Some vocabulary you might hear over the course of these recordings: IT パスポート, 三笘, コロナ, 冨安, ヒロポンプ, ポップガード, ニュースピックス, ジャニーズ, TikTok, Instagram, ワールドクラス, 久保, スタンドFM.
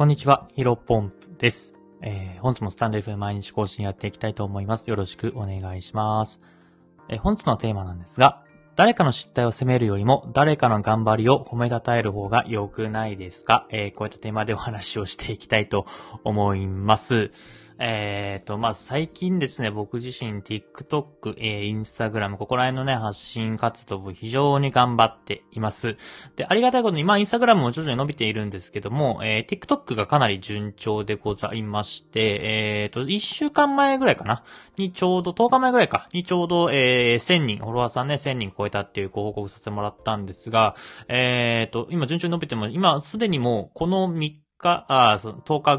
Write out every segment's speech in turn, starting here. こんにちは、ヒロポンプです。本日もスタンドFM毎日更新やっていきたいと思います。よろしくお願いします。本日のテーマなんですが、誰かの失態を責めるよりも誰かの頑張りを褒めたたえる方が良くないですか？こういったテーマでお話をしていきたいと思います。最近ですね、僕自身 TikTok、Instagram、ここら辺のね、発信活動を非常に頑張っています。で、ありがたいことに、Instagram も徐々に伸びているんですけども、TikTok がかなり順調でございまして、1週間前ぐらいかな、にちょうど、10日前ぐらいか、にちょうど、1000人、フォロワーさんね、1000人超えたっていうご報告させてもらったんですが、今順調に伸びても、今すでにもう、この10日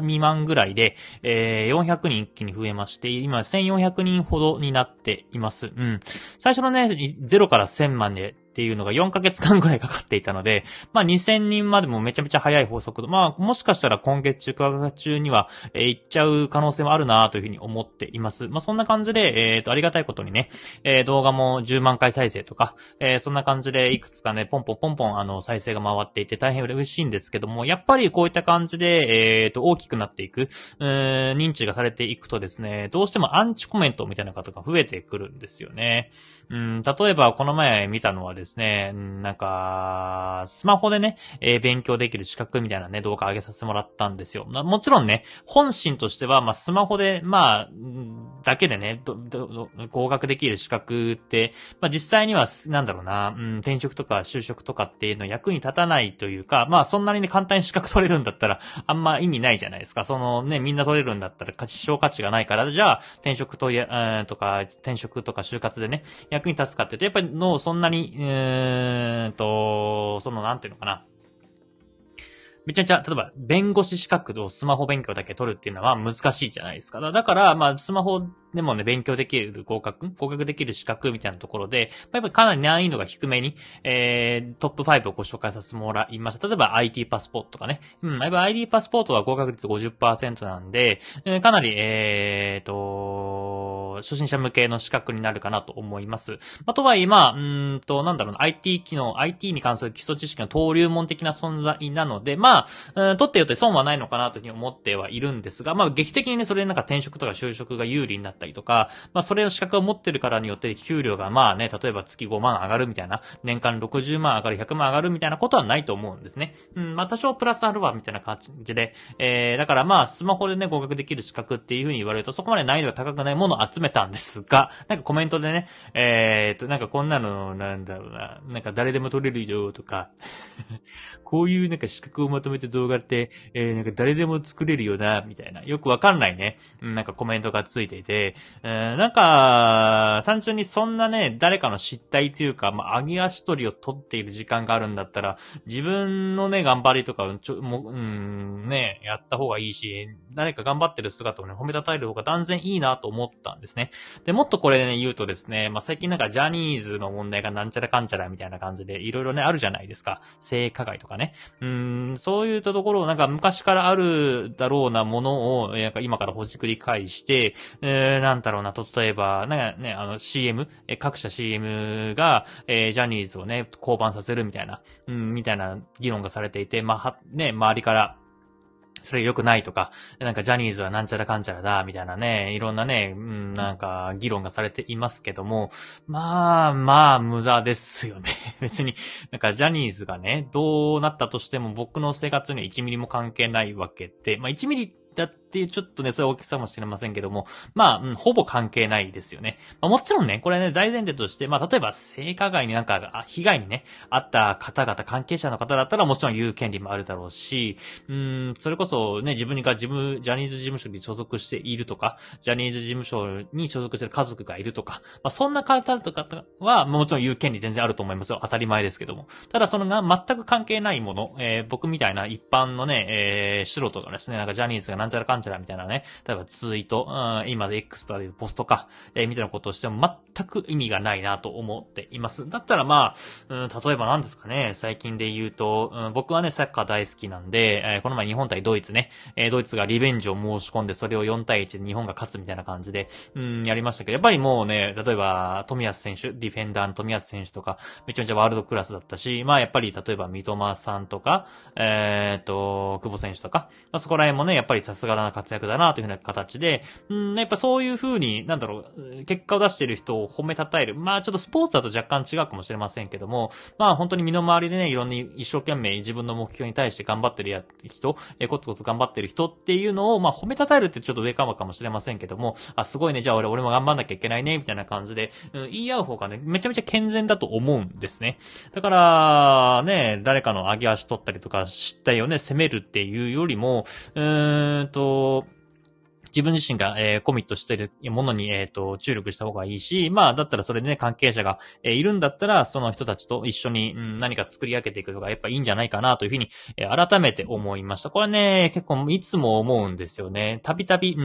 未満ぐらいで、400人一気に増えまして、今1400人ほどになっています。うん。最初のね、0から1000までっていうのが4ヶ月間ぐらいかかっていたので、2000人までもめちゃめちゃ早い法則。もしかしたら今月中、9月中には、行っちゃう可能性もあるなというふうに思っています。そんな感じで、ありがたいことにね、動画も10万回再生とか、そんな感じでいくつかね、ポンポン再生が回っていて大変嬉しいんですけども、やっぱりこういった感じで、大きくなっていく、認知がされていくとですね、どうしてもアンチコメントみたいな方が増えてくるんですよね。例えばこの前見たのはですね、スマホでね、勉強できる資格みたいなね、動画上げさせてもらったんですよ。もちろんね、本心としては、スマホで、だけでね、合格できる資格って、実際には、転職とか就職とかっていうの役に立たないというか、そんなにね、簡単に資格取れるんだったら、あんま意味ないじゃないですか。みんな取れるんだったら、希少価値がないから、じゃあ、転職とか就活でね、役に立つかって言うと、やっぱりそんなに、めちゃめちゃ、例えば、弁護士資格をスマホ勉強だけ取るっていうのは難しいじゃないですか。だから、スマホでもね、勉強できる合格できる資格みたいなところで、やっぱりかなり難易度が低めに、トップ5をご紹介させてもらいました。例えば、IT パスポートとかね。やっぱ IT パスポートは合格率 50% なんで、かなり、初心者向けの資格になるかなと思います。とはいえ、IT に関する基礎知識の登竜門的な存在なので、取ってよって損はないのかなというふうに思ってはいるんですが、劇的にね、それで転職とか就職が有利になったりとか、それを資格を持ってるからによって、給料が例えば月5万上がるみたいな、年間60万上がる、100万上がるみたいなことはないと思うんですね。多少プラスアルファみたいな感じで、だからスマホでね、合格できる資格っていうふうに言われると、そこまで難易度が高くないものを集めたんですが、コメントでね、こんなの、誰でも撮れるよとか、こういう資格をまとめて動画って、誰でも作れるよな、みたいな、よくわかんないね、コメントがついていて、単純にそんなね、誰かの失態というか、上げ足取りを取っている時間があるんだったら、自分のね、頑張りとか、やった方がいいし、誰か頑張ってる姿をね、褒めたたえる方が断然いいなと思ったんですね。で、もっとこれね、言うとですね、最近ジャニーズの問題がなんちゃらかんちゃらみたいな感じで、いろいろね、あるじゃないですか。性加害とかね。そういったところを昔からあるだろうなものを、今からほじくり返して、例えば、CM、各社 CM が、ジャニーズをね、降板させるみたいな、みたいな議論がされていて、周りから、それ良くないとか、ジャニーズはなんちゃらかんちゃらだ、みたいなね、いろんなね、議論がされていますけども、無駄ですよね。別に、ジャニーズがね、どうなったとしても僕の生活には1ミリも関係ないわけで、1ミリだってちょっとね、それは大きさもしれませんけども、ほぼ関係ないですよね。もちろんね、これね、大前提として、例えば性加害に被害にね、あった方々、関係者の方だったらもちろん言う権利もあるだろうし、それこそね、ジャニーズ事務所に所属しているとか、ジャニーズ事務所に所属している家族がいるとか、そんな方とかは、もちろん言う権利全然あると思いますよ。当たり前ですけども。ただ、全く関係ないもの、僕みたいな一般のね、素人がですね、ジャニーズがなんちゃらかんんちゃらみたいなね、例えばツイート、今で X とかでポストか、みたいなことをしても全く意味がないなと思っています。だったらまあ、例えば何ですかね、最近で言うと、僕はね、サッカー大好きなんで、この前日本対ドイツね、ドイツがリベンジを申し込んで、それを4対1で日本が勝つみたいな感じで、やりましたけど、やっぱりもうね、例えば、冨安選手、ディフェンダーの冨安選手とか、めちゃめちゃワールドクラスだったし、まあやっぱり、例えば三笘さんとか、久保選手とか、まあそこら辺もね、やっぱりさすがな活躍だなというふうな形で、やっぱそういう風に、なんだろう、結果を出している人を褒めたたえる。まあちょっとスポーツだと若干違うかもしれませんけども、まあ本当に身の回りでね、いろんな一生懸命自分の目標に対して頑張ってる人、コツコツ頑張ってる人っていうのを、まあ褒めたたえるってちょっと上かもしれませんけども、あ、すごいね、じゃあ俺も頑張んなきゃいけないね、みたいな感じで、言い合う方がね、めちゃめちゃ健全だと思うんですね。だから、ね、誰かの上げ足取ったりとか、失態をね、責めるっていうよりも、自分自身が、コミットしているものに、注力した方がいいし、まあ、だったらそれでね、関係者が、いるんだったら、その人たちと一緒に、何か作り上げていくのがやっぱいいんじゃないかなというふうに、改めて思いました。これね、結構いつも思うんですよね。たびたび、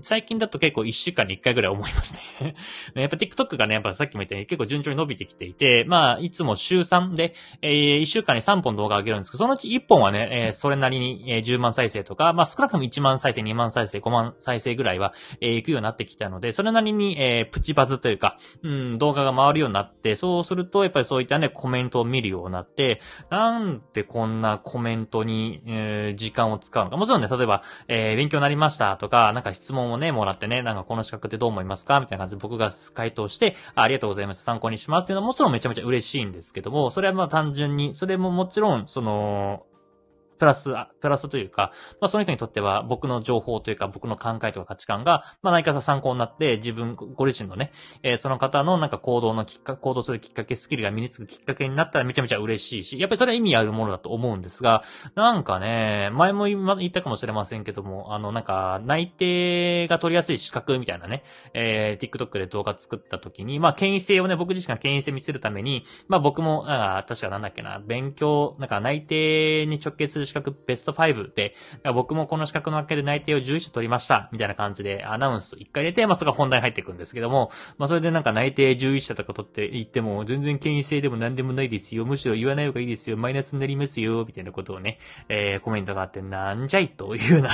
最近だと結構1週間に1回ぐらい思いますね。やっぱ TikTok がね、やっぱさっきも言ったように結構順調に伸びてきていて、まあ、いつも週3で、1週間に3本動画上げるんですけど、そのうち1本はね、それなりに、10万再生とか、まあ、少なくとも1万再生、2万再生、5万再生ぐらいは、行くようになってきたので、それなりに、プチバズというか、動画が回るようになって、そうすると、やっぱりそういったね、コメントを見るようになって、なんでこんなコメントに、時間を使うのか。もちろんね、例えば、勉強になりましたとか、なんか質問をね、もらってね、なんかこの資格ってどう思いますかみたいな感じで僕が回答して、ありがとうございました、参考にしますっていうのはもちろんめちゃめちゃ嬉しいんですけども、それはまあ単純に、それももちろん、その、プラスというか、まあその人にとっては僕の情報というか僕の考えとか価値観が、まあ何かさ参考になって自分、ご自身のね、その方のなんか行動するきっかけ、スキルが身につくきっかけになったらめちゃめちゃ嬉しいし、やっぱりそれは意味あるものだと思うんですが、なんかね、前も言ったかもしれませんけども、なんか内定が取りやすい資格みたいなね、TikTok で動画作った時に、まあ権威性をね、僕自身が権威性見せるために、まあ僕も、確かなんだっけな、勉強、なんか内定に直結する資格ベスト5で、僕もこの資格のわけで内定を11社取りましたみたいな感じでアナウンスを1回入れて、まあそれが本題に入っていくんですけども、まあそれでなんか内定11社とか取って言っても全然権威性でも何でもないですよ、むしろ言わない方がいいですよ、マイナスになりますよみたいなことをね、コメントがあって、なんじゃいというような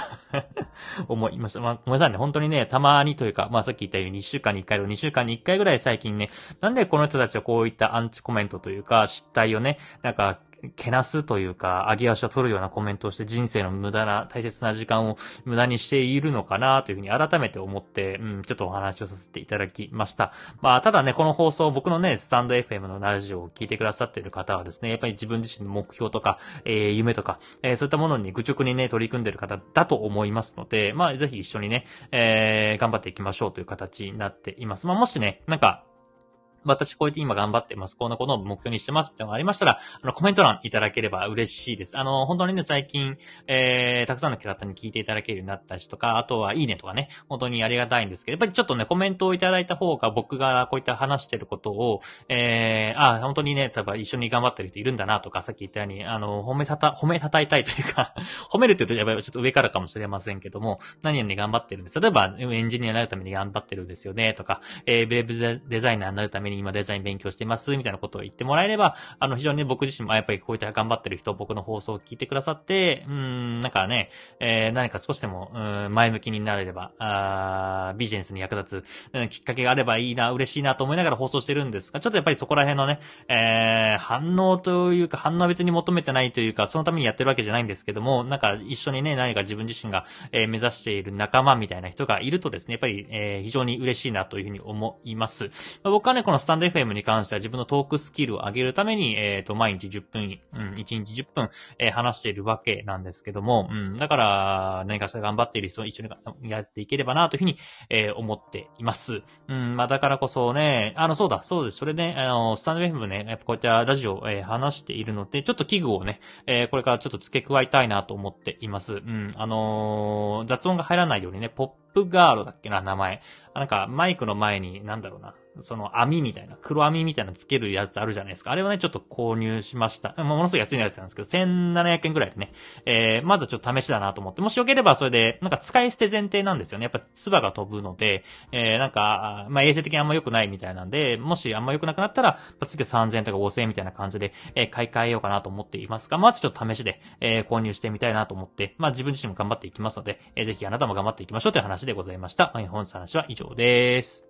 思いました。まあごめんなさいね、本当にね、たまにというか、まあさっき言ったように1週間に1回と2週間に1回ぐらい最近ね、なんでこの人たちはこういったアンチコメントというか失態をね、なんかけなすというか、上げ足を取るようなコメントをして人生の無駄な、大切な時間を無駄にしているのかなというふうに改めて思って、ちょっとお話をさせていただきました。まあ、ただね、この放送、僕のね、スタンド FM のラジオを聞いてくださっている方はですね、やっぱり自分自身の目標とか、夢とか、そういったものに愚直にね、取り組んでいる方だと思いますので、まあ、ぜひ一緒にね、頑張っていきましょうという形になっています。まあ、もしね、なんか、私こうやって今頑張ってます、こんなことを目標にしてますってのがありましたら、コメント欄いただければ嬉しいです。本当にね、最近、たくさんの方に聞いていただけるようになったしとか、あとはいいねとかね、本当にありがたいんですけど、やっぱりちょっとね、コメントをいただいた方が僕がこういった話してることを、本当にね、例えば一緒に頑張ってる人いるんだなとか、さっき言ったように、褒めたたえたいというか、褒めるって言うとやっぱりちょっと上からかもしれませんけども、何々頑張ってるんです。例えば、エンジニアになるために頑張ってるんですよね、とか、ウェブデザイナーになるために今デザイン勉強してますみたいなことを言ってもらえれば、非常にね、僕自身もやっぱりこういった頑張ってる人、僕の放送を聞いてくださって、なんかね、何か少しでも前向きになれれば、ビジネスに役立つ、きっかけがあればいいな、嬉しいなと思いながら放送してるんですが、ちょっとやっぱりそこら辺のね、反応というか、反応は別に求めてないというか、そのためにやってるわけじゃないんですけども、なんか一緒にね、何か自分自身が目指している仲間みたいな人がいるとですね、やっぱり非常に嬉しいなというふうに思います。まあ、僕はね、このスタンド FM に関しては自分のトークスキルを上げるために、毎日10分、1日10分、話しているわけなんですけども、だから、何かしら頑張っている人と一緒にやっていければな、というふうに、思っています。まあ、だからこそね、そうです。それで、スタンド FM ね、やっぱこういったラジオを、話しているので、ちょっと器具をね、これからちょっと付け加えたいなと思っています。雑音が入らないようにね、ポップガードだっけな、名前。なんか、マイクの前に、なんだろうな。その網みたいな、黒網みたいなつけるやつあるじゃないですか。あれはね、ちょっと購入しました。ものすごい安いやつなんですけど、1700円くらいでね。まずはちょっと試しだなと思って、もしよければそれで、なんか使い捨て前提なんですよね。やっぱ唾が飛ぶので、なんか、まあ、衛生的にあんま良くないみたいなんで、もしあんま良くなくなったら、次は3000円とか5000円みたいな感じで、買い替えようかなと思っていますが、まずちょっと試しで、購入してみたいなと思って、まあ、自分自身も頑張っていきますので、ぜひあなたも頑張っていきましょうという話でございました。本日の話は以上です。